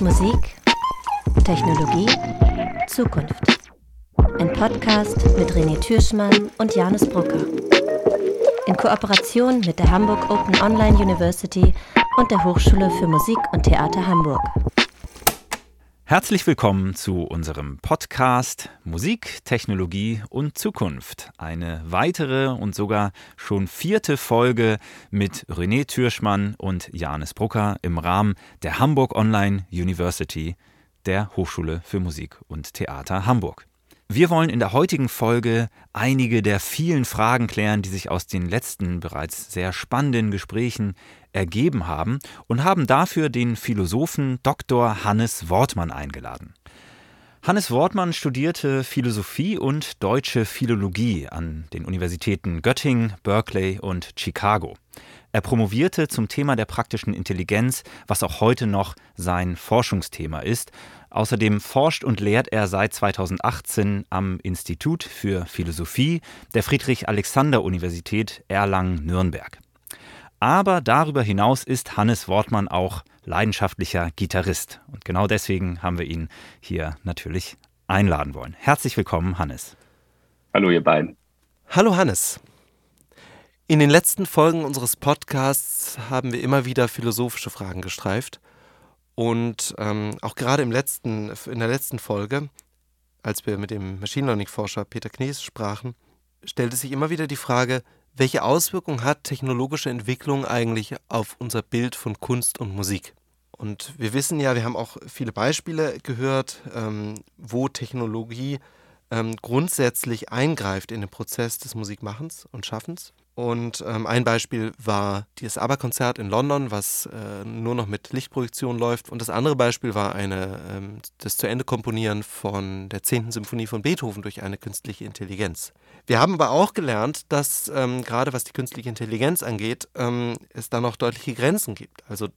Musik, Technologie, Zukunft. Ein Podcast mit René Türschmann und Jannes Brucker. In Kooperation mit der Hamburg Open Online University und der Hochschule für Musik und Theater Hamburg. Herzlich willkommen zu unserem Podcast Musik, Technologie und Zukunft. Eine weitere und sogar schon 4. Folge mit René Türschmann und Jannes Brucker im Rahmen der Hamburg Online University, der Hochschule für Musik und Theater Hamburg. Wir wollen in der heutigen Folge einige der vielen Fragen klären, die sich aus den letzten bereits sehr spannenden Gesprächen ergeben haben, und haben dafür den Philosophen Dr. Hannes Wortmann eingeladen. Hannes Wortmann studierte Philosophie und deutsche Philologie an den Universitäten Göttingen, Berkeley und Chicago. Er promovierte zum Thema der praktischen Intelligenz, was auch heute noch sein Forschungsthema ist. Außerdem forscht und lehrt er seit 2018 am Institut für Philosophie der Friedrich-Alexander-Universität Erlangen-Nürnberg. Aber darüber hinaus ist Hannes Wortmann auch leidenschaftlicher Gitarrist. Und genau deswegen haben wir ihn hier natürlich einladen wollen. Herzlich willkommen, Hannes. Hallo, ihr beiden. Hallo, Hannes. In den letzten Folgen unseres Podcasts haben wir immer wieder philosophische Fragen gestreift. Und auch gerade in der letzten Folge, als wir mit dem Machine Learning-Forscher Peter Knees sprachen, stellte sich immer wieder die Frage, welche Auswirkungen hat technologische Entwicklung eigentlich auf unser Bild von Kunst und Musik? Und wir wissen ja, wir haben auch viele Beispiele gehört, wo Technologie grundsätzlich eingreift in den Prozess des Musikmachens und Schaffens. Und ein Beispiel war das ABBA-Konzert in London, was nur noch mit Lichtprojektion läuft. Und das andere Beispiel war das Zu-Ende-Komponieren von der 10. Symphonie von Beethoven durch eine künstliche Intelligenz. Wir haben aber auch gelernt, dass gerade was die künstliche Intelligenz angeht, es da noch deutliche Grenzen gibt. Also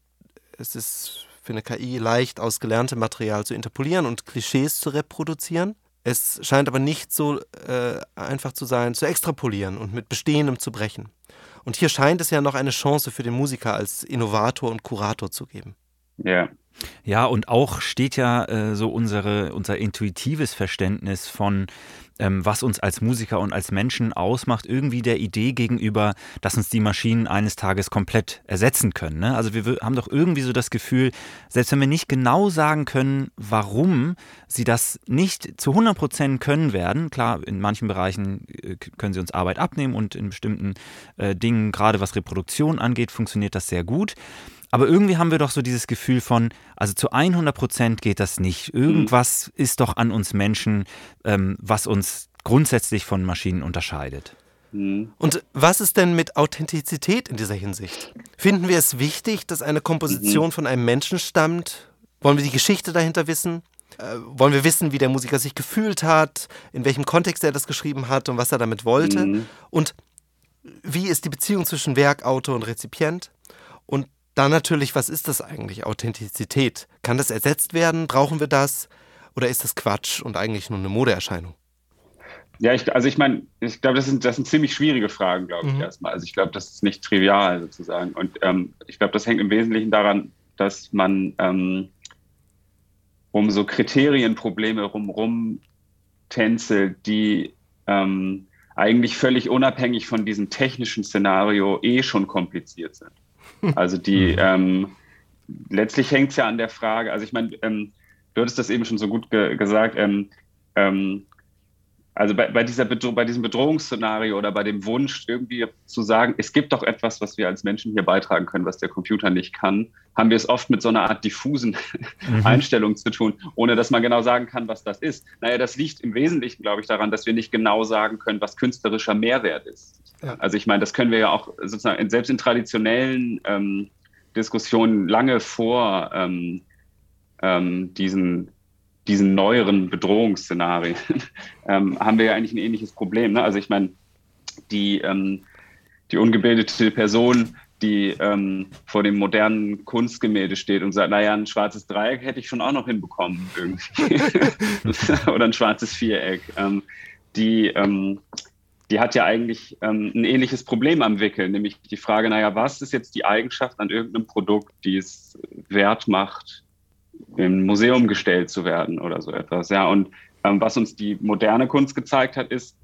es ist für eine KI leicht, aus gelerntem Material zu interpolieren und Klischees zu reproduzieren. Es scheint aber nicht so einfach zu sein, zu extrapolieren und mit Bestehendem zu brechen. Und hier scheint es ja noch eine Chance für den Musiker als Innovator und Kurator zu geben. Ja. Ja, und auch steht ja so unser intuitives Verständnis von, was uns als Musiker und als Menschen ausmacht, irgendwie der Idee gegenüber, dass uns die Maschinen eines Tages komplett ersetzen können. Ne? Also wir haben doch irgendwie so das Gefühl, selbst wenn wir nicht genau sagen können, warum sie das nicht zu 100% können werden, klar, in manchen Bereichen können sie uns Arbeit abnehmen und in bestimmten Dingen, gerade was Reproduktion angeht, funktioniert das sehr gut. Aber irgendwie haben wir doch so dieses Gefühl von, also zu 100% geht das nicht. Irgendwas ist doch an uns Menschen, was uns grundsätzlich von Maschinen unterscheidet. Und was ist denn mit Authentizität in dieser Hinsicht? Finden wir es wichtig, dass eine Komposition von einem Menschen stammt? Wollen wir die Geschichte dahinter wissen? Wollen wir wissen, wie der Musiker sich gefühlt hat, in welchem Kontext er das geschrieben hat und was er damit wollte? Und wie ist die Beziehung zwischen Werk, Autor und Rezipient? Und dann natürlich, was ist das eigentlich, Authentizität? Kann das ersetzt werden? Brauchen wir das? Oder ist das Quatsch und eigentlich nur eine Modeerscheinung? Ja, ich glaube, das sind ziemlich schwierige Fragen, glaube ich, erstmal. Also ich glaube, das ist nicht trivial sozusagen. Und ich glaube, das hängt im Wesentlichen daran, dass man um so Kriterienprobleme rumrum tänzelt, die eigentlich völlig unabhängig von diesem technischen Szenario schon kompliziert sind. Also letztlich hängt es ja an der Frage, also ich meine, du hattest das eben schon so gut gesagt, also bei diesem Bedrohungsszenario oder bei dem Wunsch irgendwie zu sagen, es gibt doch etwas, was wir als Menschen hier beitragen können, was der Computer nicht kann, haben wir es oft mit so einer Art diffusen Einstellung zu tun, ohne dass man genau sagen kann, was das ist. Naja, das liegt im Wesentlichen, glaube ich, daran, dass wir nicht genau sagen können, was künstlerischer Mehrwert ist. Ja. Also ich meine, das können wir ja auch sozusagen, selbst in traditionellen Diskussionen lange vor diesen neueren Bedrohungsszenarien haben wir ja eigentlich ein ähnliches Problem. Ne? Also ich meine, die ungebildete Person, die vor dem modernen Kunstgemälde steht und sagt, naja, ein schwarzes Dreieck hätte ich schon auch noch hinbekommen irgendwie. Oder ein schwarzes Viereck. Die hat ja eigentlich ein ähnliches Problem am Wickel, nämlich die Frage, naja, was ist jetzt die Eigenschaft an irgendeinem Produkt, die es wert macht, im Museum gestellt zu werden oder so etwas. Ja, und was uns die moderne Kunst gezeigt hat, ist,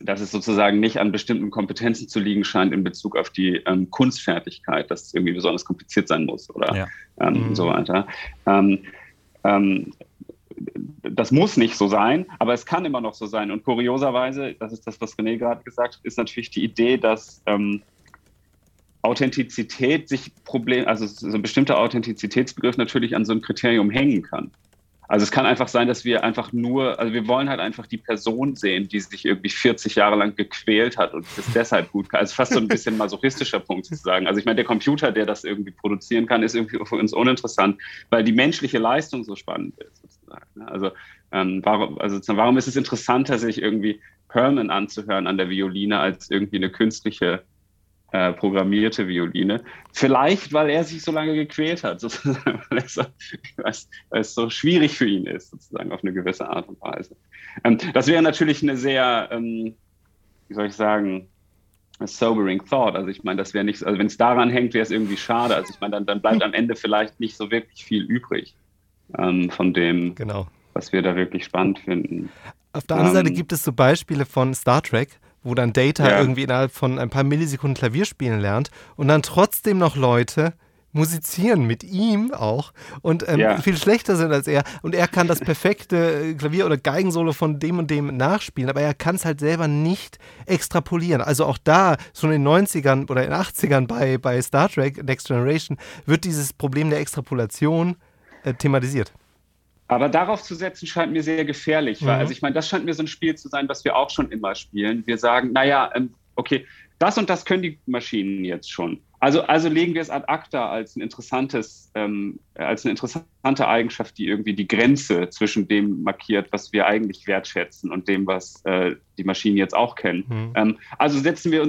dass es sozusagen nicht an bestimmten Kompetenzen zu liegen scheint in Bezug auf die Kunstfertigkeit, dass es irgendwie besonders kompliziert sein muss oder so weiter. Das muss nicht so sein, aber es kann immer noch so sein. Und kurioserweise, das ist das, was René gerade gesagt hat, ist natürlich die Idee, dass Authentizität sich also so ein bestimmter Authentizitätsbegriff natürlich an so einem Kriterium hängen kann. Also es kann einfach sein, dass wir einfach nur, also wir wollen halt einfach die Person sehen, die sich irgendwie 40 Jahre lang gequält hat und das deshalb gut kann. Also fast so ein bisschen masochistischer Punkt zu sagen. Also ich meine, der Computer, der das irgendwie produzieren kann, ist irgendwie für uns uninteressant, weil die menschliche Leistung so spannend ist sozusagen. Also, warum ist es interessanter, sich irgendwie Herman anzuhören an der Violine, als irgendwie eine künstliche programmierte Violine. Vielleicht, weil er sich so lange gequält hat, sozusagen, weil es so schwierig für ihn ist, sozusagen, auf eine gewisse Art und Weise. Das wäre natürlich eine sehr, wie soll ich sagen, a sobering thought. Also ich meine, das wäre nicht, also wenn es daran hängt, wäre es irgendwie schade. Also ich meine, dann bleibt am Ende vielleicht nicht so wirklich viel übrig von dem, was wir da wirklich spannend finden. Auf der anderen Seite gibt es so Beispiele von Star Trek, wo dann Data irgendwie innerhalb von ein paar Millisekunden Klavier spielen lernt und dann trotzdem noch Leute musizieren mit ihm auch und viel schlechter sind als er. Und er kann das perfekte Klavier- oder Geigensolo von dem und dem nachspielen, aber er kann es halt selber nicht extrapolieren. Also auch da, schon in den 90ern oder in den 80ern bei Star Trek Next Generation, wird dieses Problem der Extrapolation thematisiert. Aber darauf zu setzen, scheint mir sehr gefährlich, weil, also ich meine, das scheint mir so ein Spiel zu sein, was wir auch schon immer spielen. Wir sagen, naja, okay, das und das können die Maschinen jetzt schon. Also legen wir es ad acta als ein interessantes, als eine interessante Eigenschaft, die irgendwie die Grenze zwischen dem markiert, was wir eigentlich wertschätzen und dem, was die Maschinen jetzt auch kennen. Also setzen wir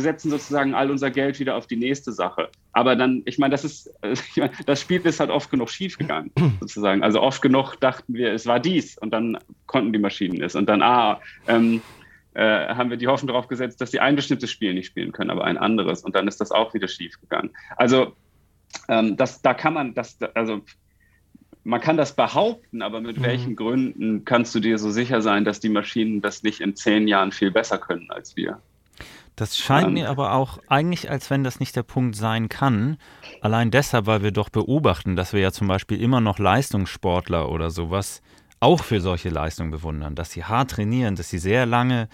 setzen sozusagen all unser Geld wieder auf die nächste Sache. Aber dann, ich meine, das Spiel ist halt oft genug schiefgegangen, sozusagen. Also oft genug dachten wir, es war dies und dann konnten die Maschinen es und dann haben wir die Hoffnung darauf gesetzt, dass sie ein bestimmtes Spiel nicht spielen können, aber ein anderes. Und dann ist das auch wieder schief gegangen. Also man kann das behaupten, aber mit welchen Gründen kannst du dir so sicher sein, dass die Maschinen das nicht in 10 Jahren viel besser können als wir? Das scheint mir aber auch eigentlich, als wenn das nicht der Punkt sein kann. Allein deshalb, weil wir doch beobachten, dass wir ja zum Beispiel immer noch Leistungssportler oder sowas auch für solche Leistungen bewundern, dass sie hart trainieren, dass sie sehr lange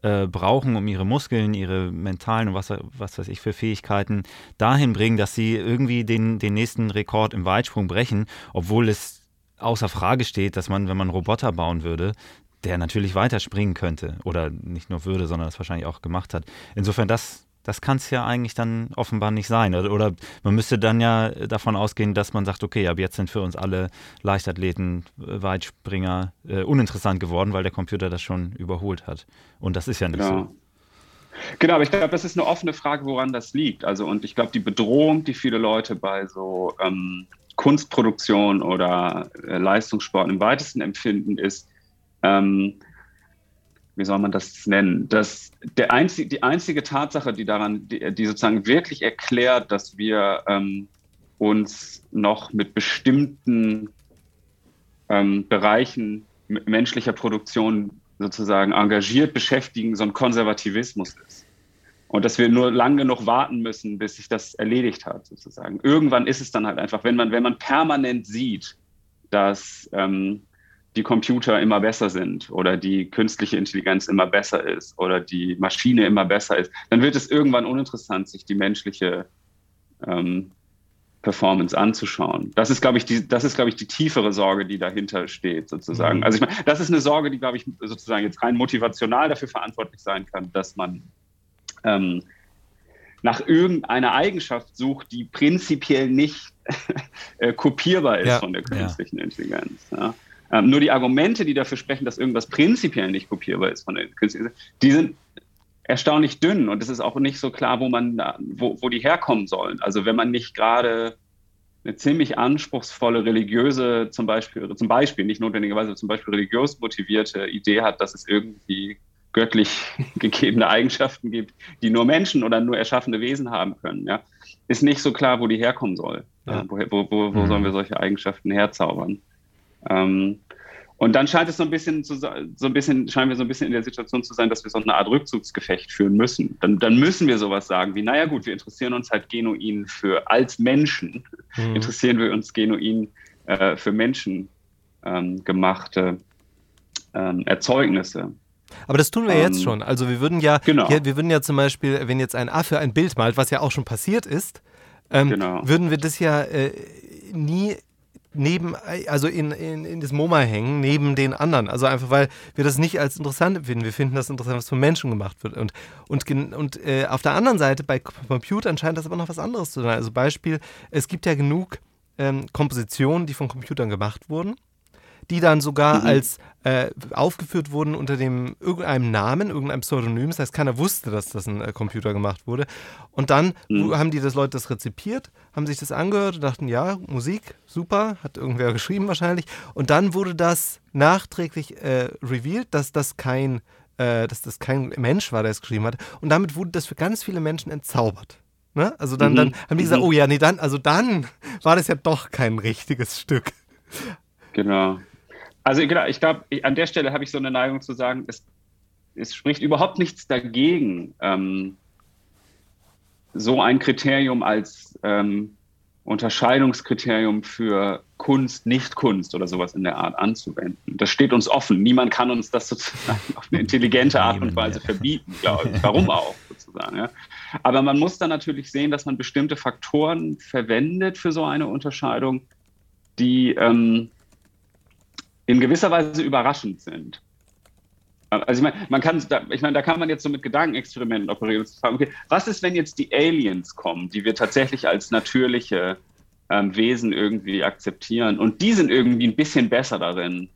brauchen, um ihre Muskeln, ihre mentalen und was weiß ich für Fähigkeiten dahin bringen, dass sie irgendwie den nächsten Rekord im Weitsprung brechen, obwohl es außer Frage steht, dass man, wenn man einen Roboter bauen würde, der natürlich weiter springen könnte oder nicht nur würde, sondern das wahrscheinlich auch gemacht hat. Insofern, das kann es ja eigentlich dann offenbar nicht sein. Oder man müsste dann ja davon ausgehen, dass man sagt, okay, ab jetzt sind für uns alle Leichtathleten, Weitspringer uninteressant geworden, weil der Computer das schon überholt hat. Und das ist ja nicht so. Genau, aber ich glaube, das ist eine offene Frage, woran das liegt. Also, und ich glaube, die Bedrohung, die viele Leute bei so Kunstproduktion oder Leistungssport im weitesten empfinden, ist, wie soll man das nennen, dass die einzige Tatsache, die daran, die sozusagen wirklich erklärt, dass wir uns noch mit bestimmten Bereichen menschlicher Produktion sozusagen engagiert beschäftigen, so ein Konservativismus ist. Und dass wir nur lang genug warten müssen, bis sich das erledigt hat, sozusagen. Irgendwann ist es dann halt einfach, wenn man permanent sieht, dass die Computer immer besser sind oder die künstliche Intelligenz immer besser ist oder die Maschine immer besser ist, dann wird es irgendwann uninteressant, sich die menschliche Performance anzuschauen. Das ist, glaube ich, die tiefere Sorge, die dahinter steht, sozusagen. Also ich meine, das ist eine Sorge, die, glaube ich, sozusagen jetzt rein motivational dafür verantwortlich sein kann, dass man nach irgendeiner Eigenschaft sucht, die prinzipiell nicht kopierbar ist von der künstlichen Intelligenz. Ja. Nur die Argumente, die dafür sprechen, dass irgendwas prinzipiell nicht kopierbar ist von den Künstlern, die sind erstaunlich dünn und es ist auch nicht so klar, wo die herkommen sollen. Also wenn man nicht gerade eine ziemlich anspruchsvolle religiöse, zum Beispiel nicht notwendigerweise, zum Beispiel religiös motivierte Idee hat, dass es irgendwie göttlich gegebene Eigenschaften gibt, die nur Menschen oder nur erschaffene Wesen haben können, ja, ist nicht so klar, wo die herkommen soll. Ja. Wo sollen wir solche Eigenschaften herzaubern? Und dann scheint es scheinen wir so ein bisschen in der Situation zu sein, dass wir so eine Art Rückzugsgefecht führen müssen. Dann müssen wir sowas sagen wie, naja gut, wir interessieren uns halt genuin für, als Menschen, interessieren wir uns genuin für menschengemachte Erzeugnisse. Aber das tun wir jetzt schon. Also wir würden ja, genau. Wir würden ja zum Beispiel, wenn jetzt ein Affe ein Bild malt, was ja auch schon passiert ist, würden wir das ja nie neben, also in das MoMA hängen, neben den anderen. Also einfach, weil wir das nicht als interessant empfinden. Wir finden das interessant, was von Menschen gemacht wird. Und auf der anderen Seite, bei Computern scheint das aber noch was anderes zu sein. Also Beispiel, es gibt ja genug Kompositionen, die von Computern gemacht wurden, die dann sogar als aufgeführt wurden unter irgendeinem Namen, irgendeinem Pseudonym. Das heißt, keiner wusste, dass das ein Computer gemacht wurde. Und dann haben die Leute das rezipiert, haben sich das angehört und dachten, ja, Musik, super, hat irgendwer geschrieben wahrscheinlich. Und dann wurde das nachträglich revealed, dass das kein Mensch war, der es geschrieben hat. Und damit wurde das für ganz viele Menschen entzaubert. Ne? Also dann haben die gesagt, oh ja, nee, dann war das ja doch kein richtiges Stück. Genau. Also ich glaube, an der Stelle habe ich so eine Neigung zu sagen, es spricht überhaupt nichts dagegen, so ein Kriterium als Unterscheidungskriterium für Kunst, Nicht-Kunst oder sowas in der Art anzuwenden. Das steht uns offen. Niemand kann uns das sozusagen auf eine intelligente Art und Weise verbieten, glaube ich. Warum auch sozusagen. Ja? Aber man muss dann natürlich sehen, dass man bestimmte Faktoren verwendet für so eine Unterscheidung, die in gewisser Weise überraschend sind. Also da kann man jetzt so mit Gedankenexperimenten operieren. Okay, was ist, wenn jetzt die Aliens kommen, die wir tatsächlich als natürliche Wesen irgendwie akzeptieren und die sind irgendwie ein bisschen besser darin,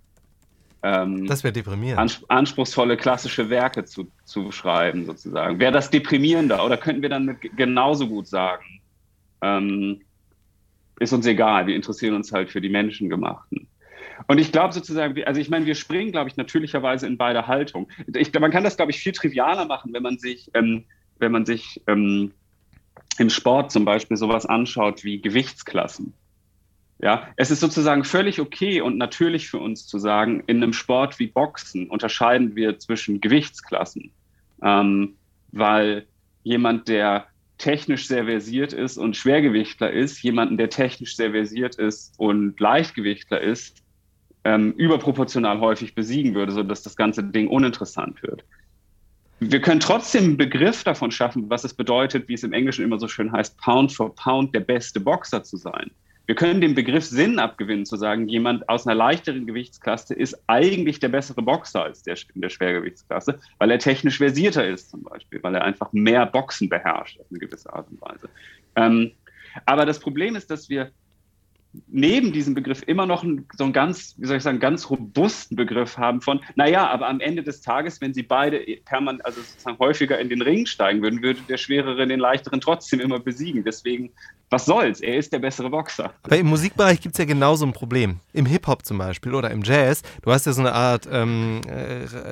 das wäre deprimierend. Anspruchsvolle klassische Werke zu schreiben sozusagen. Wäre das deprimierender? Oder könnten wir dann genauso gut sagen, ist uns egal, wir interessieren uns halt für die Menschengemachten. Und ich glaube sozusagen, also ich meine, wir springen, glaube ich, natürlicherweise in beide Haltungen. Man kann das, glaube ich, viel trivialer machen, wenn man sich im Sport zum Beispiel sowas anschaut wie Gewichtsklassen. Ja, es ist sozusagen völlig okay und natürlich für uns zu sagen, in einem Sport wie Boxen unterscheiden wir zwischen Gewichtsklassen, weil jemand, der technisch sehr versiert ist und Schwergewichtler ist, jemanden, der technisch sehr versiert ist und Leichtgewichtler ist, überproportional häufig besiegen würde, sodass das ganze Ding uninteressant wird. Wir können trotzdem einen Begriff davon schaffen, was es bedeutet, wie es im Englischen immer so schön heißt, Pound for Pound der beste Boxer zu sein. Wir können dem Begriff Sinn abgewinnen, zu sagen, jemand aus einer leichteren Gewichtsklasse ist eigentlich der bessere Boxer als der in der Schwergewichtsklasse, weil er technisch versierter ist zum Beispiel, weil er einfach mehr Boxen beherrscht auf eine gewisse Art und Weise. Aber das Problem ist, dass wir neben diesem Begriff immer noch einen ganz robusten Begriff haben von, naja, aber am Ende des Tages, wenn sie beide permanent, also sozusagen häufiger in den Ring steigen würden, würde der Schwerere den Leichteren trotzdem immer besiegen. Deswegen, was soll's, er ist der bessere Boxer. Aber im Musikbereich gibt's ja genauso ein Problem. Im Hip-Hop zum Beispiel oder im Jazz, du hast ja so eine Art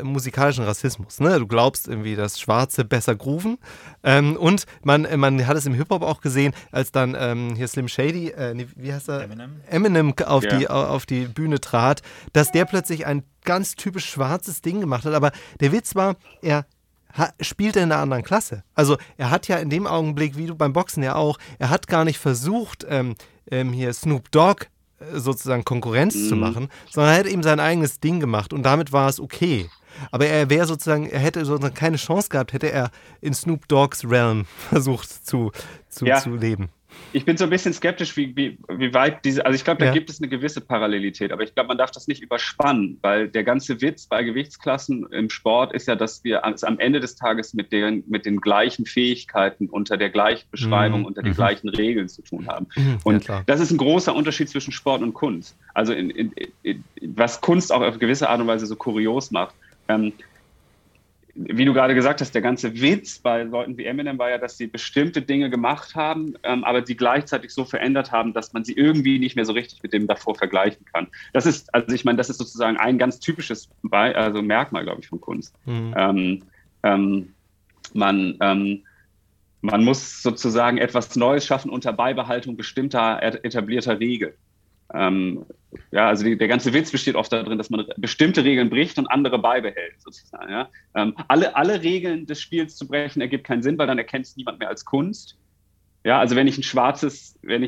musikalischen Rassismus. Ne? Du glaubst irgendwie, dass Schwarze besser grooven. Und man hat es im Hip-Hop auch gesehen, als dann hier Slim Shady, wie heißt er? Eminem auf die Bühne trat, dass der plötzlich ein ganz typisch schwarzes Ding gemacht hat. Aber der Witz war, er spielte in einer anderen Klasse. Also er hat ja in dem Augenblick, wie du beim Boxen ja auch, er hat gar nicht versucht, hier Snoop Dogg sozusagen Konkurrenz zu machen, sondern er hat eben sein eigenes Ding gemacht und damit war es okay. Aber er hätte sozusagen keine Chance gehabt, hätte er in Snoop Doggs Realm versucht zu leben. Ich bin so ein bisschen skeptisch, wie weit diese, also ich glaube, da gibt es eine gewisse Parallelität, aber ich glaube, man darf das nicht überspannen, weil der ganze Witz bei Gewichtsklassen im Sport ist ja, dass wir am Ende des Tages mit den gleichen Fähigkeiten unter der gleichen Beschreibung, unter den gleichen Regeln zu tun haben. Und das ist ein großer Unterschied zwischen Sport und Kunst. Also was Kunst auch auf gewisse Art und Weise so kurios macht. wie du gerade gesagt hast, der ganze Witz bei Leuten wie Eminem war ja, dass sie bestimmte Dinge gemacht haben, aber die gleichzeitig so verändert haben, dass man sie irgendwie nicht mehr so richtig mit dem davor vergleichen kann. Das ist, also ich meine, das ist sozusagen ein ganz typisches Merkmal, glaube ich, von Kunst. Mhm. Man muss sozusagen etwas Neues schaffen unter Beibehaltung bestimmter etablierter Regeln. Der ganze Witz besteht oft darin, dass man bestimmte Regeln bricht und andere beibehält, sozusagen. Ja? Alle Regeln des Spiels zu brechen ergibt keinen Sinn, weil dann erkennt es niemand mehr als Kunst. Ja, also wenn ich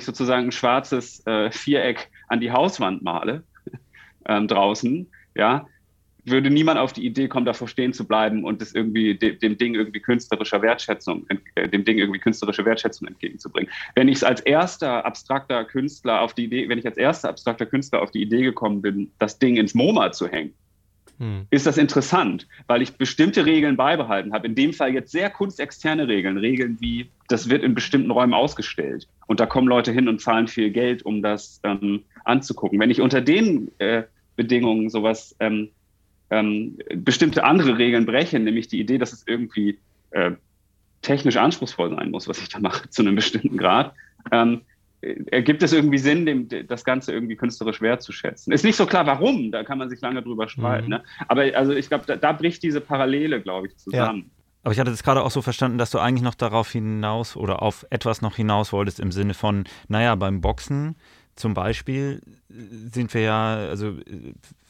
sozusagen ein schwarzes Viereck an die Hauswand male draußen, ja, würde niemand auf die Idee kommen, davor stehen zu bleiben und das irgendwie dem Ding irgendwie künstlerische Wertschätzung entgegenzubringen. Wenn ich als erster abstrakter Künstler auf die Idee gekommen bin, das Ding ins MoMA zu hängen, ist das interessant, weil ich bestimmte Regeln beibehalten habe. In dem Fall jetzt sehr kunstexterne Regeln wie, das wird in bestimmten Räumen ausgestellt und da kommen Leute hin und zahlen viel Geld, um das anzugucken. Wenn ich unter den Bedingungen sowas bestimmte andere Regeln brechen, nämlich die Idee, dass es irgendwie technisch anspruchsvoll sein muss, was ich da mache, zu einem bestimmten Grad, ergibt es irgendwie Sinn, das Ganze irgendwie künstlerisch wertzuschätzen. Ist nicht so klar, warum, da kann man sich lange drüber streiten, ne? Aber also ich glaube, da bricht diese Parallele, glaube ich, zusammen. Ja. Aber ich hatte das gerade auch so verstanden, dass du eigentlich noch darauf hinaus oder auf etwas noch hinaus wolltest im Sinne von, naja, beim Boxen zum Beispiel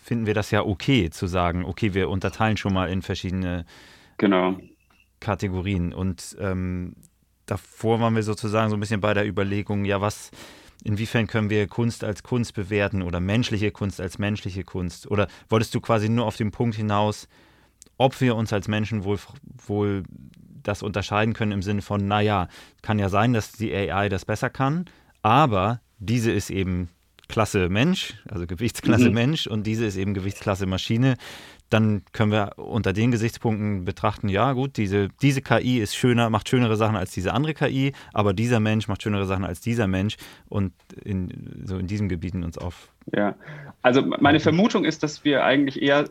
finden wir das ja okay, zu sagen, okay, wir unterteilen schon mal in verschiedene Kategorien. Und davor waren wir sozusagen so ein bisschen bei der Überlegung, ja, inwiefern können wir Kunst als Kunst bewerten oder menschliche Kunst als menschliche Kunst? Oder wolltest du quasi nur auf den Punkt hinaus, ob wir uns als Menschen wohl das unterscheiden können im Sinne von, naja, kann ja sein, dass die AI das besser kann, aber diese ist eben Klasse Mensch, also Gewichtsklasse Mensch, und diese ist eben Gewichtsklasse Maschine, dann können wir unter den Gesichtspunkten betrachten, ja gut, diese KI ist schöner, macht schönere Sachen als diese andere KI, aber dieser Mensch macht schönere Sachen als dieser Mensch und in diesen Gebieten uns auf. Ja, also meine Vermutung ist, dass wir eigentlich eher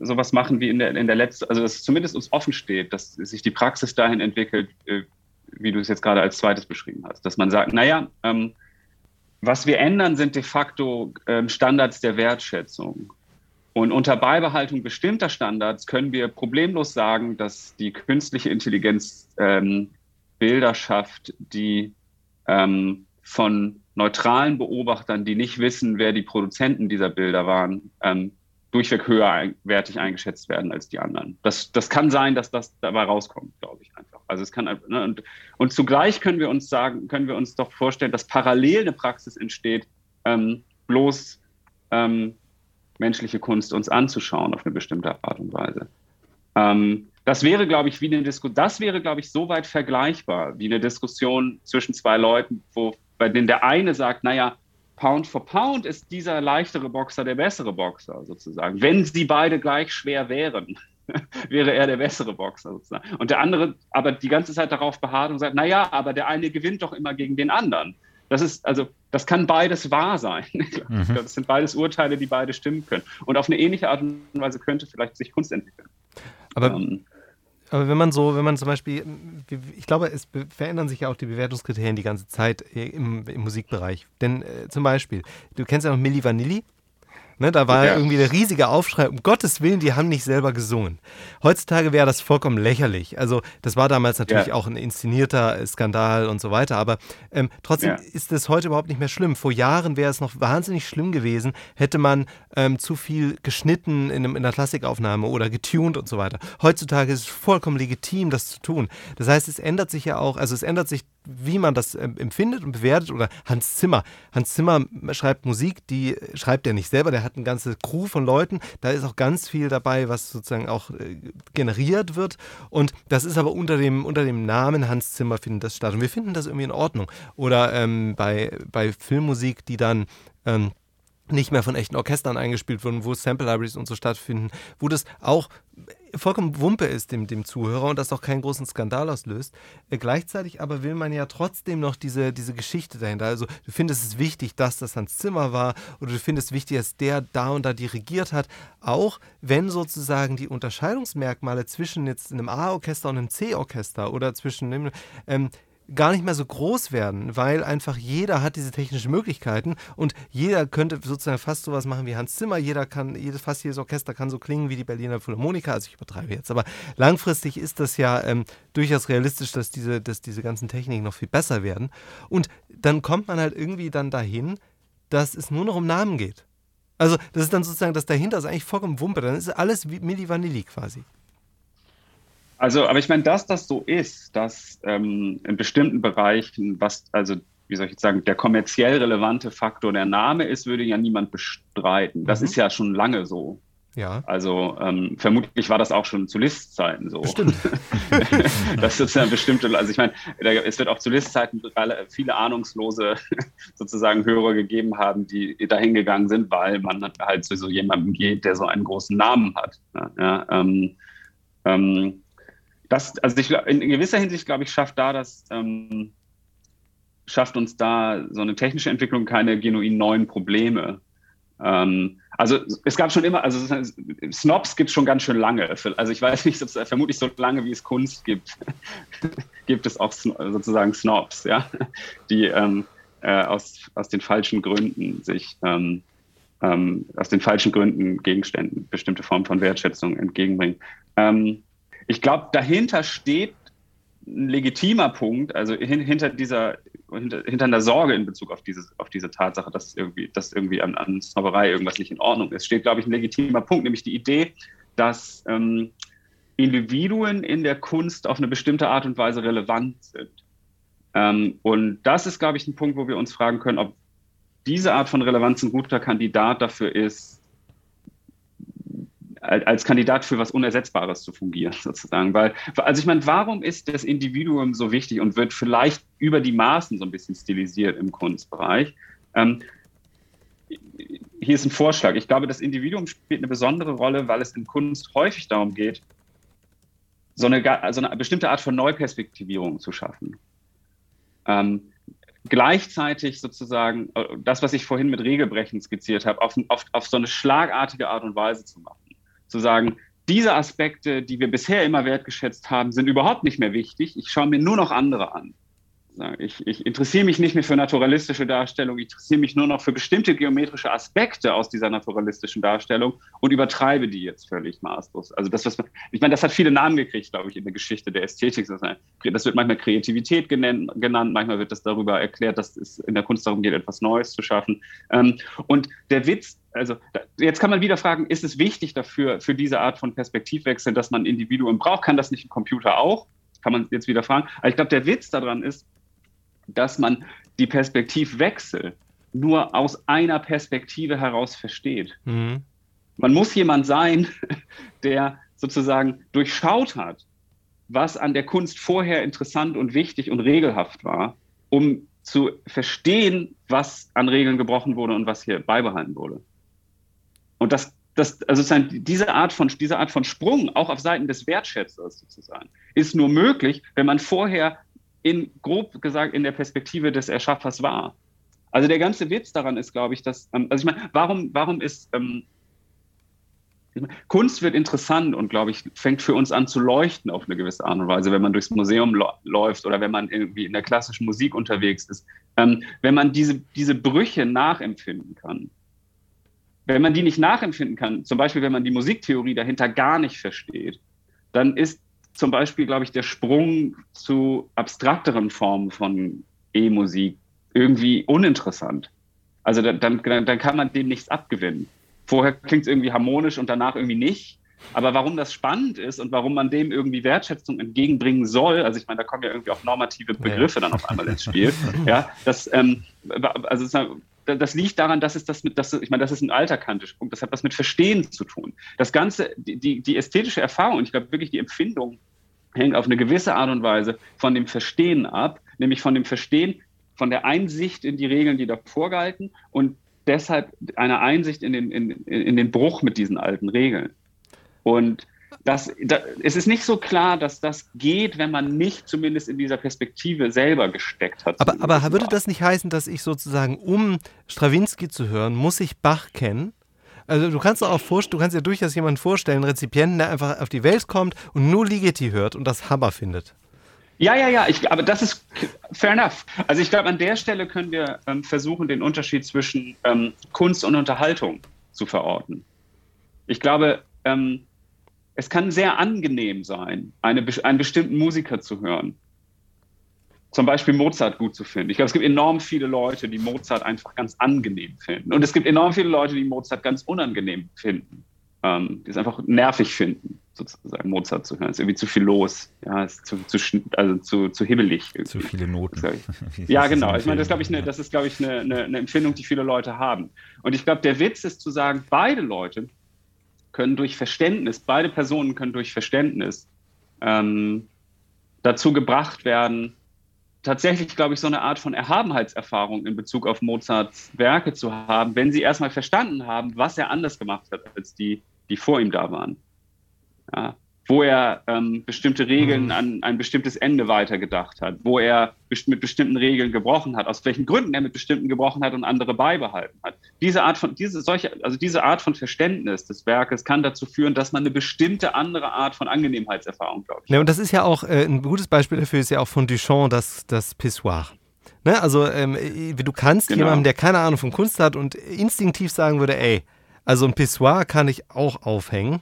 sowas machen wie in der letzten, also dass es zumindest uns offen steht, dass sich die Praxis dahin entwickelt, wie du es jetzt gerade als zweites beschrieben hast, dass man sagt, naja, was wir ändern, sind de facto Standards der Wertschätzung. Und unter Beibehaltung bestimmter Standards können wir problemlos sagen, dass die künstliche Intelligenz Bilder schafft, die von neutralen Beobachtern, die nicht wissen, wer die Produzenten dieser Bilder waren, durchweg höherwertig eingeschätzt werden als die anderen. Das kann sein, dass das dabei rauskommt, glaube ich einfach. Also es kann, ne, und zugleich können wir uns doch vorstellen, dass parallel eine Praxis entsteht, bloß menschliche Kunst uns anzuschauen auf eine bestimmte Art und Weise. Das wäre, glaube ich, so weit vergleichbar wie eine Diskussion zwischen zwei Leuten, bei denen der eine sagt, naja, Pound for Pound ist dieser leichtere Boxer der bessere Boxer sozusagen. Wenn sie beide gleich schwer wären, wäre er der bessere Boxer sozusagen. Und der andere aber die ganze Zeit darauf beharrt und sagt, naja, aber der eine gewinnt doch immer gegen den anderen. Das kann beides wahr sein. Mhm. Das sind beides Urteile, die beide stimmen können. Und auf eine ähnliche Art und Weise könnte vielleicht sich Kunst entwickeln. Aber wenn man zum Beispiel, ich glaube, es verändern sich ja auch die Bewertungskriterien die ganze Zeit im Musikbereich. Denn zum Beispiel, du kennst ja noch Milli Vanilli, ne? Da war ja irgendwie der riesige Aufschrei, um Gottes Willen, die haben nicht selber gesungen. Heutzutage wäre das vollkommen lächerlich. Also das war damals natürlich auch ein inszenierter Skandal und so weiter, aber trotzdem ist das heute überhaupt nicht mehr schlimm. Vor Jahren wäre es noch wahnsinnig schlimm gewesen, hätte man zu viel geschnitten in einer Klassikaufnahme oder getuned und so weiter. Heutzutage ist es vollkommen legitim, das zu tun. Das heißt, es ändert sich ja auch, also es ändert sich, wie man das empfindet und bewertet. Oder Hans Zimmer. Hans Zimmer schreibt Musik, die schreibt er nicht selber, der hat eine ganze Crew von Leuten, da ist auch ganz viel dabei, was sozusagen auch generiert wird, und das ist aber unter dem Namen Hans Zimmer findet das statt und wir finden das irgendwie in Ordnung. Oder bei Filmmusik, die dann nicht mehr von echten Orchestern eingespielt wurden, wo Sample-Libraries und so stattfinden, wo das auch vollkommen Wumpe ist dem Zuhörer und das auch keinen großen Skandal auslöst. Gleichzeitig aber will man ja trotzdem noch diese Geschichte dahinter. Also du findest es wichtig, dass das Hans Zimmer war, oder du findest es wichtig, dass der da und da dirigiert hat, auch wenn sozusagen die Unterscheidungsmerkmale zwischen jetzt einem A-Orchester und einem C-Orchester oder zwischen dem gar nicht mehr so groß werden, weil einfach jeder hat diese technischen Möglichkeiten und jeder könnte sozusagen fast sowas machen wie Hans Zimmer, fast jedes Orchester kann so klingen wie die Berliner Philharmoniker, also ich übertreibe jetzt, aber langfristig ist das ja durchaus realistisch, dass diese ganzen Techniken noch viel besser werden, und dann kommt man halt irgendwie dann dahin, dass es nur noch um Namen geht. Also das ist dann sozusagen, das dahinter ist eigentlich vollkommen Wumpe, dann ist alles wie Milli Vanilli quasi. Also, aber ich meine, dass das so ist, dass in bestimmten Bereichen, was, also, wie soll ich jetzt sagen, der kommerziell relevante Faktor der Name ist, würde ja niemand bestreiten. Das ist ja schon lange so. Ja. Also vermutlich war das auch schon zu Liszt-Zeiten so. Bestimmt. Das ist ja bestimmte, also ich meine, es wird auch zu Liszt-Zeiten viele ahnungslose sozusagen Hörer gegeben haben, die dahin gegangen sind, weil man halt zu so jemandem geht, der so einen großen Namen hat. Ja, das, also in gewisser Hinsicht, glaube ich, schafft uns da so eine technische Entwicklung keine genuin neuen Probleme. Also es gab schon immer, also Snobs gibt es schon ganz schön lange. Also ich weiß nicht, vermutlich so lange, wie es Kunst gibt, gibt es auch sozusagen Snobs, ja, die aus den falschen Gründen sich aus den falschen Gründen Gegenständen bestimmte Formen von Wertschätzung entgegenbringen. Ich glaube, dahinter steht ein legitimer Punkt, also hinter einer Sorge in Bezug auf diese Tatsache, dass irgendwie an Snobberei irgendwas nicht in Ordnung ist, steht, glaube ich, ein legitimer Punkt, nämlich die Idee, dass Individuen in der Kunst auf eine bestimmte Art und Weise relevant sind. Und das ist, glaube ich, ein Punkt, wo wir uns fragen können, ob diese Art von Relevanz ein guter Kandidat dafür ist, als Kandidat für was Unersetzbares zu fungieren, sozusagen. Weil, also ich meine, warum ist das Individuum so wichtig und wird vielleicht über die Maßen so ein bisschen stilisiert im Kunstbereich? Hier ist ein Vorschlag. Ich glaube, das Individuum spielt eine besondere Rolle, weil es in Kunst häufig darum geht, so eine bestimmte Art von Neuperspektivierung zu schaffen. Gleichzeitig sozusagen das, was ich vorhin mit Regelbrechen skizziert habe, auf so eine schlagartige Art und Weise zu machen. Zu sagen, diese Aspekte, die wir bisher immer wertgeschätzt haben, sind überhaupt nicht mehr wichtig. Ich schaue mir nur noch andere an. Ich interessiere mich nicht mehr für naturalistische Darstellung. Ich interessiere mich nur noch für bestimmte geometrische Aspekte aus dieser naturalistischen Darstellung und übertreibe die jetzt völlig maßlos. Also das, ich meine, das hat viele Namen gekriegt, glaube ich, in der Geschichte der Ästhetik. Das wird manchmal Kreativität genannt. Manchmal wird das darüber erklärt, dass es in der Kunst darum geht, etwas Neues zu schaffen. Und der Witz, also jetzt kann man wieder fragen, ist es wichtig dafür, für diese Art von Perspektivwechsel, dass man ein Individuum braucht? Kann das nicht ein Computer auch? Kann man jetzt wieder fragen. Aber ich glaube, der Witz daran ist, dass man die Perspektivwechsel nur aus einer Perspektive heraus versteht. Mhm. Man muss jemand sein, der sozusagen durchschaut hat, was an der Kunst vorher interessant und wichtig und regelhaft war, um zu verstehen, was an Regeln gebrochen wurde und was hier beibehalten wurde. Und also diese Art von Sprung, auch auf Seiten des Wertschätzers sozusagen, ist nur möglich, wenn man vorher grob gesagt in der Perspektive des Erschaffers war. Also der ganze Witz daran ist, glaube ich, dass, also ich meine, warum ist, Kunst wird interessant und, glaube ich, fängt für uns an zu leuchten auf eine gewisse Art und Weise, wenn man durchs Museum läuft oder wenn man irgendwie in der klassischen Musik unterwegs ist, wenn man diese Brüche nachempfinden kann. Wenn man die nicht nachempfinden kann, zum Beispiel, wenn man die Musiktheorie dahinter gar nicht versteht, dann ist zum Beispiel, glaube ich, der Sprung zu abstrakteren Formen von E-Musik irgendwie uninteressant. Also dann kann man dem nichts abgewinnen. Vorher klingt es irgendwie harmonisch und danach irgendwie nicht. Aber warum das spannend ist und warum man dem irgendwie Wertschätzung entgegenbringen soll, also ich meine, da kommen ja irgendwie auch normative Begriffe dann auf einmal ins Spiel. Ja, das liegt daran, das ist ein alter kantischer Punkt, das hat was mit Verstehen zu tun. Das Ganze, die ästhetische Erfahrung, und ich glaube wirklich die Empfindung, hängt auf eine gewisse Art und Weise von dem Verstehen ab, nämlich von dem Verstehen, von der Einsicht in die Regeln, die davor galten, und deshalb eine Einsicht in den Bruch mit diesen alten Regeln. Und es ist nicht so klar, dass das geht, wenn man nicht zumindest in dieser Perspektive selber gesteckt hat. Aber würde das nicht heißen, dass ich sozusagen, um Strawinsky zu hören, muss ich Bach kennen? Also du kannst dir durchaus jemanden vorstellen, einen Rezipienten, der einfach auf die Welt kommt und nur Ligeti hört und das Hammer findet. Ja, aber das ist fair enough. Also ich glaube, an der Stelle können wir versuchen, den Unterschied zwischen Kunst und Unterhaltung zu verorten. Ich glaube, es kann sehr angenehm sein, einen bestimmten Musiker zu hören. Zum Beispiel Mozart gut zu finden. Ich glaube, es gibt enorm viele Leute, die Mozart einfach ganz angenehm finden. Und es gibt enorm viele Leute, die Mozart ganz unangenehm finden. Die es einfach nervig finden, sozusagen Mozart zu hören. Es ist irgendwie zu viel los. Ja, es ist zu hibbelig. Irgendwie. Zu viele Noten. Ja, genau. Ich meine, das ist, glaube ich, eine Empfindung, die viele Leute haben. Und ich glaube, der Witz ist zu sagen, beide Personen können durch Verständnis dazu gebracht werden, tatsächlich, glaube ich, so eine Art von Erhabenheitserfahrung in Bezug auf Mozarts Werke zu haben, wenn sie erstmal verstanden haben, was er anders gemacht hat als die, die vor ihm da waren. Ja, wo er bestimmte Regeln an ein bestimmtes Ende weitergedacht hat, wo er mit bestimmten Regeln gebrochen hat, aus welchen Gründen er mit bestimmten gebrochen hat und andere beibehalten hat. Diese Art von Verständnis des Werkes kann dazu führen, dass man eine bestimmte andere Art von Angenehmheitserfahrung, glaube ich. Ja, und das ist ja auch ein gutes Beispiel dafür, ist ja auch von Duchamp das Pissoir. Ne? Also du kannst jemandem, der keine Ahnung von Kunst hat und instinktiv sagen würde, also ein Pissoir kann ich auch aufhängen.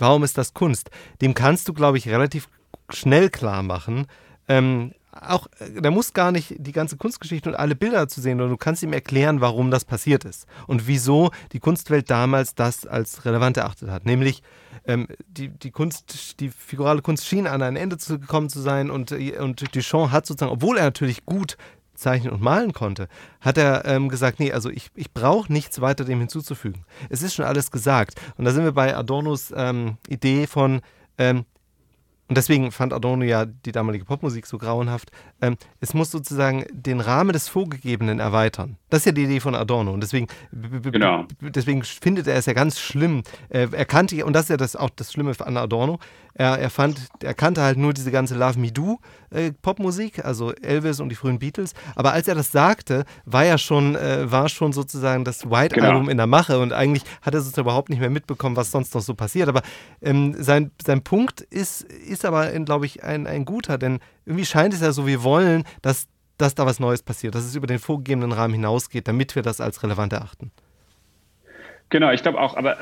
Warum ist das Kunst? Dem kannst du, glaube ich, relativ schnell klar machen. Da muss gar nicht die ganze Kunstgeschichte und alle Bilder zu sehen, sondern du kannst ihm erklären, warum das passiert ist und wieso die Kunstwelt damals das als relevant erachtet hat. Nämlich die figurale Kunst schien an ein Ende gekommen zu sein und Duchamp hat sozusagen, obwohl er natürlich gut zeichnen und malen konnte, hat er gesagt, ich brauche nichts weiter dem hinzuzufügen. Es ist schon alles gesagt. Und da sind wir bei Adornos Idee von, und deswegen fand Adorno ja die damalige Popmusik so grauenhaft, es muss sozusagen den Rahmen des Vorgegebenen erweitern. Das ist ja die Idee von Adorno. Und deswegen findet er es ja ganz schlimm. Er kannte, und das ist ja auch das Schlimme an Adorno, er kannte halt nur diese ganze Love Me Do Popmusik, also Elvis und die frühen Beatles. Aber als er das sagte, war schon sozusagen das White Album in der Mache und eigentlich hat er sozusagen überhaupt nicht mehr mitbekommen, was sonst noch so passiert. Aber sein Punkt ist aber, glaube ich, ein guter, denn irgendwie scheint es ja so, wir wollen, dass da was Neues passiert, dass es über den vorgegebenen Rahmen hinausgeht, damit wir das als relevant erachten. Genau, ich glaube auch, aber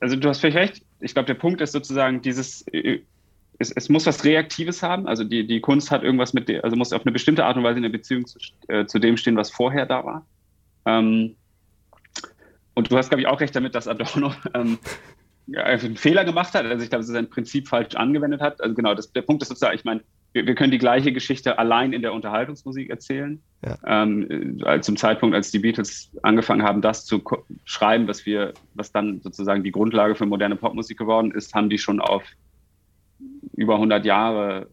also du hast völlig recht, ich glaube, der Punkt ist sozusagen es muss was Reaktives haben, also die Kunst hat irgendwas also muss auf eine bestimmte Art und Weise in der Beziehung zu dem stehen, was vorher da war. Und du hast, glaube ich, auch recht damit, dass Adorno einen Fehler gemacht hat, also ich glaube, dass er sein Prinzip falsch angewendet hat. Also genau, der Punkt ist sozusagen, ich meine, wir können die gleiche Geschichte allein in der Unterhaltungsmusik erzählen. Ja. Zum Zeitpunkt, als die Beatles angefangen haben, das zu schreiben, was dann sozusagen die Grundlage für moderne Popmusik geworden ist, haben die schon auf über 100 Jahre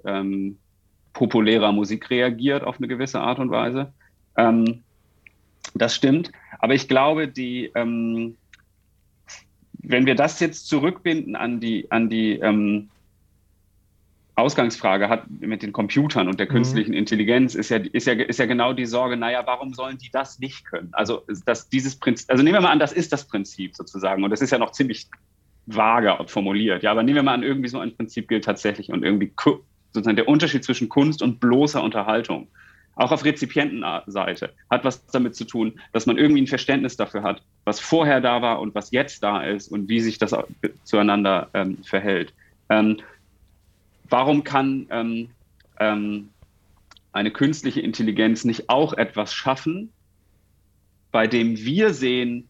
populärer Musik reagiert auf eine gewisse Art und Weise. Das stimmt. Aber ich glaube, wenn wir das jetzt zurückbinden an die Ausgangsfrage hat mit den Computern und der künstlichen Intelligenz, ist ja genau die Sorge, warum sollen die das nicht können? Also, nehmen wir mal an, das ist das Prinzip sozusagen. Und das ist ja noch ziemlich vage formuliert. Ja, aber nehmen wir mal an, irgendwie so ein Prinzip gilt tatsächlich. Und irgendwie sozusagen der Unterschied zwischen Kunst und bloßer Unterhaltung, auch auf Rezipientenseite, hat was damit zu tun, dass man irgendwie ein Verständnis dafür hat, was vorher da war und was jetzt da ist und wie sich das zueinander verhält. Warum kann eine künstliche Intelligenz nicht auch etwas schaffen, bei dem wir sehen,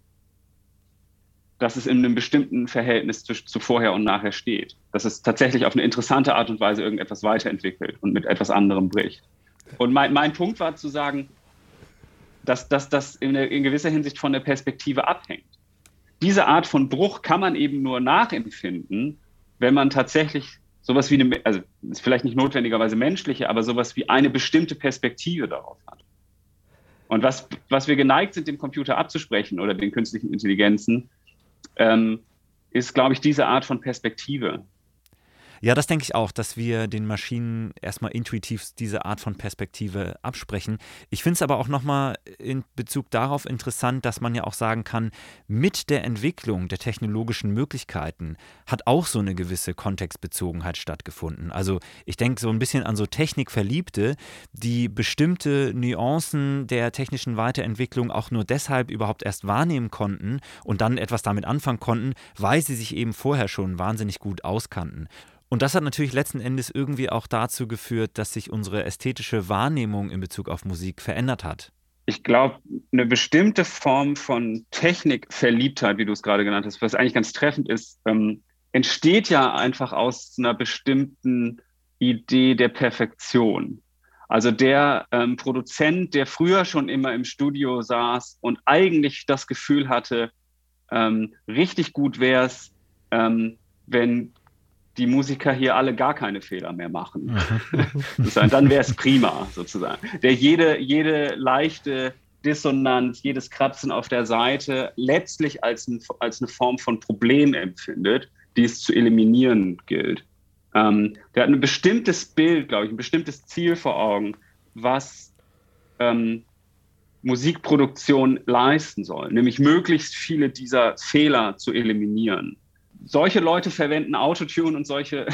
dass es in einem bestimmten Verhältnis zu vorher und nachher steht? Dass es tatsächlich auf eine interessante Art und Weise irgendetwas weiterentwickelt und mit etwas anderem bricht. Und mein Punkt war zu sagen, dass das in gewisser Hinsicht von der Perspektive abhängt. Diese Art von Bruch kann man eben nur nachempfinden, wenn man tatsächlich sowas wie eine, also ist vielleicht nicht notwendigerweise menschliche, aber sowas wie eine bestimmte Perspektive darauf hat. Und was wir geneigt sind, dem Computer abzusprechen oder den künstlichen Intelligenzen, ist, glaube ich, diese Art von Perspektive. Ja, das denke ich auch, dass wir den Maschinen erstmal intuitiv diese Art von Perspektive absprechen. Ich finde es aber auch nochmal in Bezug darauf interessant, dass man ja auch sagen kann, mit der Entwicklung der technologischen Möglichkeiten hat auch so eine gewisse Kontextbezogenheit stattgefunden. Also ich denke so ein bisschen an so Technikverliebte, die bestimmte Nuancen der technischen Weiterentwicklung auch nur deshalb überhaupt erst wahrnehmen konnten und dann etwas damit anfangen konnten, weil sie sich eben vorher schon wahnsinnig gut auskannten. Und das hat natürlich letzten Endes irgendwie auch dazu geführt, dass sich unsere ästhetische Wahrnehmung in Bezug auf Musik verändert hat. Ich glaube, eine bestimmte Form von Technikverliebtheit, wie du es gerade genannt hast, was eigentlich ganz treffend ist, entsteht ja einfach aus einer bestimmten Idee der Perfektion. Also der Produzent, der früher schon immer im Studio saß und eigentlich das Gefühl hatte, richtig gut wäre es, wenn die Musiker hier alle gar keine Fehler mehr machen. Dann wäre es prima, sozusagen. Der jede leichte Dissonanz, jedes Kratzen auf der Seite letztlich als eine Form von Problem empfindet, die es zu eliminieren gilt. Der hat ein bestimmtes Bild, glaube ich, ein bestimmtes Ziel vor Augen, was Musikproduktion leisten soll, nämlich möglichst viele dieser Fehler zu eliminieren. Solche Leute verwenden Autotune und solche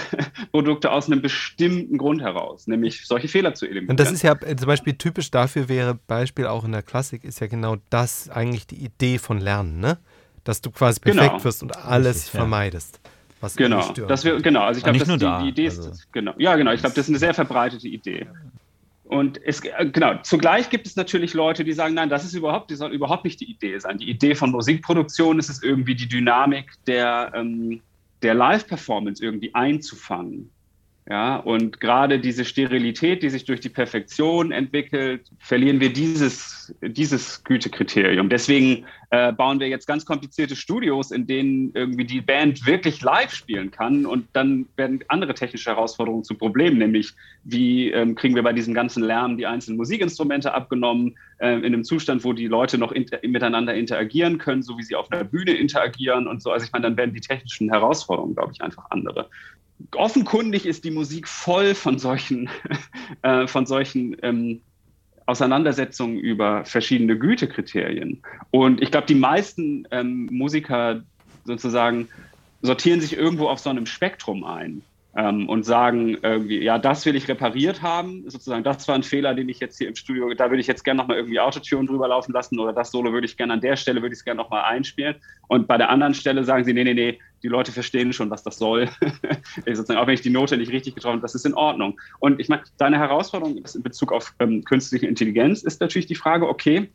Produkte aus einem bestimmten Grund heraus, nämlich solche Fehler zu eliminieren. Und das ist ja zum Beispiel typisch dafür wäre, Beispiel auch in der Klassik, ist ja genau das eigentlich die Idee von Lernen, ne? Dass du quasi perfekt wirst und alles vermeidest. Was also ich glaube, das die Idee ist. Also. Ich glaube, das ist eine sehr verbreitete Idee. Und zugleich gibt es natürlich Leute, die sagen, nein, das soll überhaupt nicht die Idee sein. Die Idee von Musikproduktion ist es irgendwie, die Dynamik der Live-Performance irgendwie einzufangen. Ja, und gerade diese Sterilität, die sich durch die Perfektion entwickelt, verlieren wir dieses Gütekriterium. Deswegen bauen wir jetzt ganz komplizierte Studios, in denen irgendwie die Band wirklich live spielen kann. Und dann werden andere technische Herausforderungen zum Problem, nämlich wie kriegen wir bei diesem ganzen Lärm die einzelnen Musikinstrumente abgenommen, in einem Zustand, wo die Leute noch miteinander interagieren können, so wie sie auf einer Bühne interagieren und so. Also ich meine, dann werden die technischen Herausforderungen, glaube ich, einfach andere. Offenkundig ist die Musik voll von solchen Auseinandersetzungen über verschiedene Gütekriterien. Und ich glaube, die meisten Musiker sozusagen sortieren sich irgendwo auf so einem Spektrum ein und sagen irgendwie, ja, das will ich repariert haben, sozusagen, das war ein Fehler, den ich jetzt hier im Studio, da würde ich jetzt gerne nochmal irgendwie Autotune drüber laufen lassen oder das Solo würde ich gerne an der Stelle, würde ich es gerne nochmal einspielen. Und bei der anderen Stelle sagen sie, nee, die Leute verstehen schon, was das soll. Sozusagen, auch wenn ich die Note nicht richtig getroffen habe, das ist in Ordnung. Und ich meine, deine Herausforderung in Bezug auf künstliche Intelligenz ist natürlich die Frage, okay,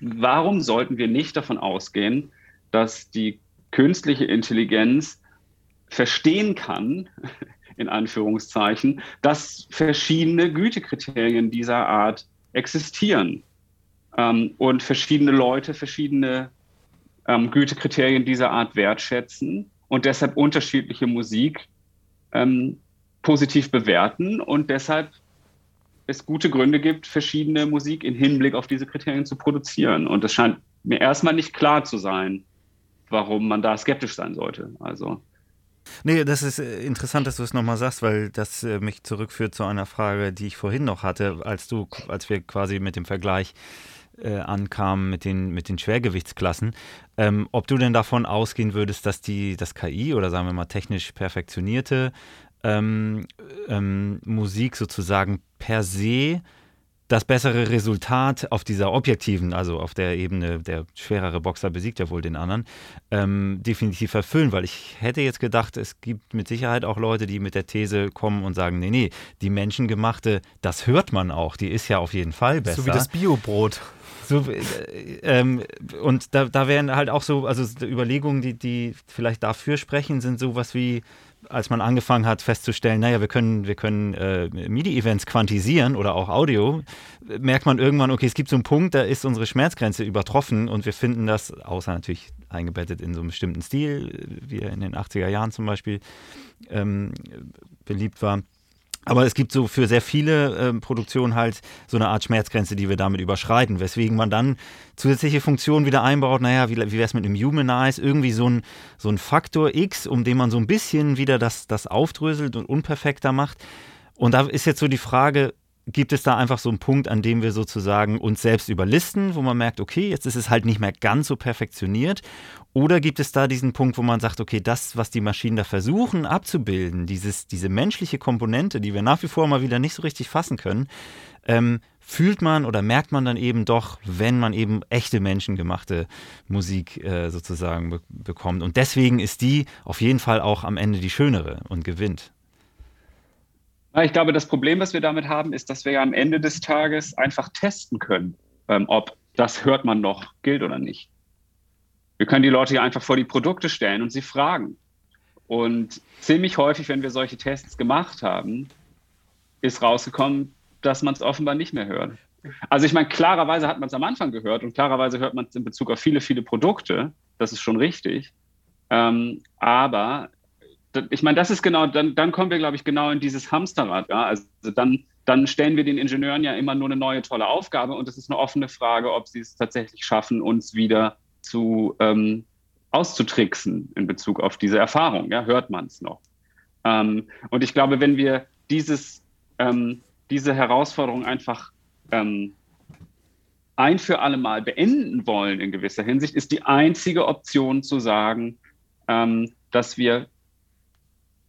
warum sollten wir nicht davon ausgehen, dass die künstliche Intelligenz verstehen kann, in Anführungszeichen, dass verschiedene Gütekriterien dieser Art existieren und verschiedene Leute verschiedene Gütekriterien dieser Art wertschätzen und deshalb unterschiedliche Musik positiv bewerten und deshalb es gute Gründe gibt, verschiedene Musik im Hinblick auf diese Kriterien zu produzieren. Und es scheint mir erstmal nicht klar zu sein, warum man da skeptisch sein sollte. Also. Nee, das ist interessant, dass du es nochmal sagst, weil das mich zurückführt zu einer Frage, die ich vorhin noch hatte, als wir quasi mit dem Vergleich ankamen mit den Schwergewichtsklassen, ob du denn davon ausgehen würdest, dass das KI oder sagen wir mal technisch perfektionierte Musik sozusagen per se das bessere Resultat auf dieser objektiven, also auf der Ebene, der schwerere Boxer besiegt ja wohl den anderen, definitiv erfüllen, weil ich hätte jetzt gedacht, es gibt mit Sicherheit auch Leute, die mit der These kommen und sagen, nee, die menschengemachte, das hört man auch, die ist ja auf jeden Fall besser. So wie das Biobrot. So, und da wären halt auch so, also Überlegungen, die vielleicht dafür sprechen, sind sowas wie, als man angefangen hat festzustellen, naja, wir können MIDI-Events quantisieren oder auch Audio, merkt man irgendwann, okay, es gibt so einen Punkt, da ist unsere Schmerzgrenze übertroffen und wir finden das, außer natürlich eingebettet in so einem bestimmten Stil, wie er in den 80er Jahren zum Beispiel beliebt war, Aber es gibt so für sehr viele Produktionen halt so eine Art Schmerzgrenze, die wir damit überschreiten, weswegen man dann zusätzliche Funktionen wieder einbaut. Naja, wie wäre es mit einem Humanize? Irgendwie so ein Faktor X, um den man so ein bisschen wieder das aufdröselt und unperfekter macht. Und da ist jetzt so die Frage, gibt es da einfach so einen Punkt, an dem wir sozusagen uns selbst überlisten, wo man merkt, okay, jetzt ist es halt nicht mehr ganz so perfektioniert? Oder gibt es da diesen Punkt, wo man sagt, okay, das, was die Maschinen da versuchen abzubilden, diese menschliche Komponente, die wir nach wie vor mal wieder nicht so richtig fassen können, fühlt man oder merkt man dann eben doch, wenn man eben echte menschengemachte Musik sozusagen bekommt. Und deswegen ist die auf jeden Fall auch am Ende die schönere und gewinnt. Ich glaube, das Problem, was wir damit haben, ist, dass wir ja am Ende des Tages einfach testen können, ob das hört man noch gilt oder nicht. Wir können die Leute ja einfach vor die Produkte stellen und sie fragen. Und ziemlich häufig, wenn wir solche Tests gemacht haben, ist rausgekommen, dass man es offenbar nicht mehr hört. Also ich meine, klarerweise hat man es am Anfang gehört und klarerweise hört man es in Bezug auf viele, viele Produkte. Das ist schon richtig. Aber ich meine, das ist genau, dann kommen wir, glaube ich, genau in dieses Hamsterrad. Ja? Also dann stellen wir den Ingenieuren ja immer nur eine neue, tolle Aufgabe und es ist eine offene Frage, ob sie es tatsächlich schaffen, uns wieder auszutricksen in Bezug auf diese Erfahrung. Ja? Hört man es noch? Und ich glaube, wenn wir diese Herausforderung einfach ein für alle Mal beenden wollen in gewisser Hinsicht, ist die einzige Option zu sagen, dass wir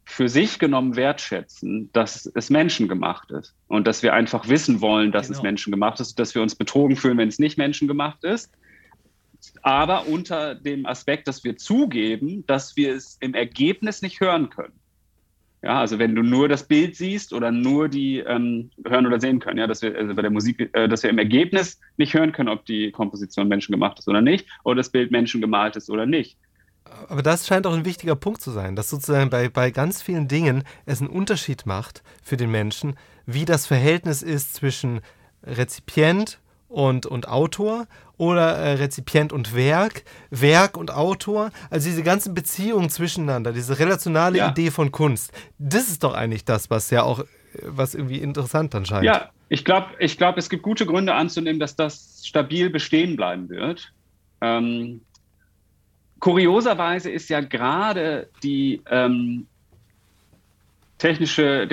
für sich genommen wertschätzen, dass es menschengemacht ist und dass wir einfach wissen wollen, dass es menschengemacht ist, dass wir uns betrogen fühlen, wenn es nicht menschengemacht ist, aber unter dem Aspekt, dass wir zugeben, dass wir es im Ergebnis nicht hören können. Ja, also wenn du nur das Bild siehst oder nur die hören oder sehen können, ja, dass wir also bei der Musik, dass wir im Ergebnis nicht hören können, ob die Komposition menschengemacht ist oder nicht oder das Bild menschengemalt ist oder nicht. Aber das scheint auch ein wichtiger Punkt zu sein, dass sozusagen bei ganz vielen Dingen es einen Unterschied macht für den Menschen, wie das Verhältnis ist zwischen Rezipient und Autor oder Rezipient und Werk und Autor. Also diese ganzen Beziehungen zwischeneinander, diese relationale Idee von Kunst, das ist doch eigentlich das, was ja auch, was irgendwie interessant dann scheint. Ja, ich glaube, es gibt gute Gründe anzunehmen, dass das stabil bestehen bleiben wird. Kurioserweise ist ja gerade der technische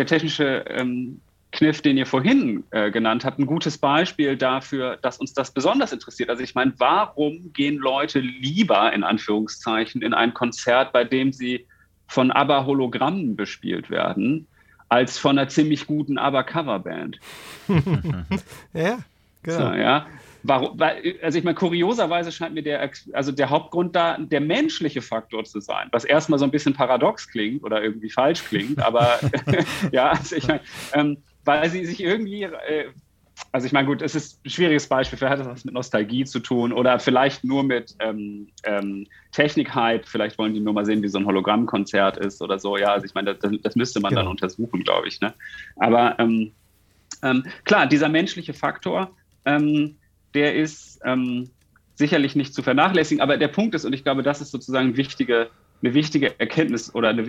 Kniff, den ihr vorhin genannt habt, ein gutes Beispiel dafür, dass uns das besonders interessiert. Also ich meine, warum gehen Leute lieber, in Anführungszeichen, in ein Konzert, bei dem sie von ABBA Hologrammen bespielt werden, als von einer ziemlich guten ABBA-Coverband? Ja, genau. So, ja. Warum? Also ich meine, kurioserweise scheint mir der Hauptgrund da der menschliche Faktor zu sein, was erstmal so ein bisschen paradox klingt oder irgendwie falsch klingt, aber ja, also ich meine, weil sie sich irgendwie, also ich meine, gut, es ist ein schwieriges Beispiel, vielleicht hat das was mit Nostalgie zu tun oder vielleicht nur mit Technik-Hype, vielleicht wollen die nur mal sehen, wie so ein Hologrammkonzert ist oder so, ja, also ich meine, das müsste man dann untersuchen, glaube ich, ne? Aber klar, dieser menschliche Faktor, der ist sicherlich nicht zu vernachlässigen, aber der Punkt ist, und ich glaube, das ist sozusagen eine wichtige Erkenntnis oder eine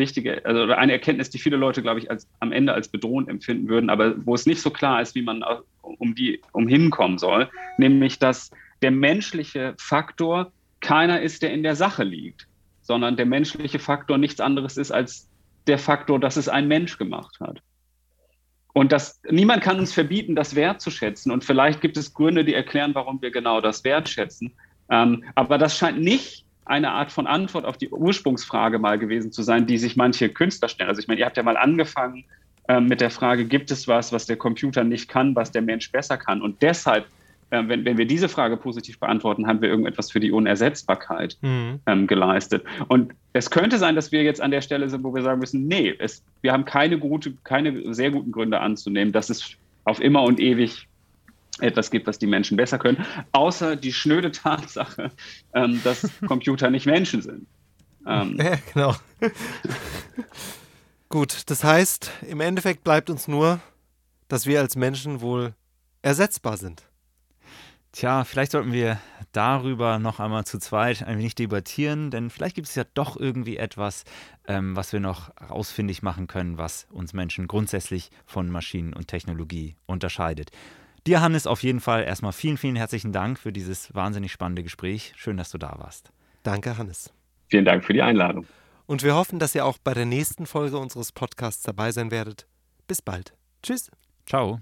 Erkenntnis, die viele Leute, glaube ich, am Ende als bedrohend empfinden würden, aber wo es nicht so klar ist, wie man umhinkommen soll, nämlich, dass der menschliche Faktor keiner ist, der in der Sache liegt, sondern der menschliche Faktor nichts anderes ist als der Faktor, dass es ein Mensch gemacht hat. Und niemand kann uns verbieten, das wertzuschätzen. Und vielleicht gibt es Gründe, die erklären, warum wir genau das wertschätzen. Aber das scheint nicht eine Art von Antwort auf die Ursprungsfrage mal gewesen zu sein, die sich manche Künstler stellen. Also ich meine, ihr habt ja mal angefangen mit der Frage, gibt es was der Computer nicht kann, was der Mensch besser kann? Und deshalb, wenn wir diese Frage positiv beantworten, haben wir irgendetwas für die Unersetzbarkeit geleistet. Und es könnte sein, dass wir jetzt an der Stelle sind, wo wir sagen müssen, nee, wir haben keine sehr guten Gründe anzunehmen, dass es auf immer und ewig etwas gibt, was die Menschen besser können, außer die schnöde Tatsache, dass Computer nicht Menschen sind. Ja, genau. Gut, das heißt, im Endeffekt bleibt uns nur, dass wir als Menschen wohl ersetzbar sind. Tja, vielleicht sollten wir darüber noch einmal zu zweit ein wenig debattieren, denn vielleicht gibt es ja doch irgendwie etwas, was wir noch ausfindig machen können, was uns Menschen grundsätzlich von Maschinen und Technologie unterscheidet. Dir, Hannes, auf jeden Fall erstmal vielen, vielen herzlichen Dank für dieses wahnsinnig spannende Gespräch. Schön, dass du da warst. Danke, Hannes. Vielen Dank für die Einladung. Und wir hoffen, dass ihr auch bei der nächsten Folge unseres Podcasts dabei sein werdet. Bis bald. Tschüss. Ciao.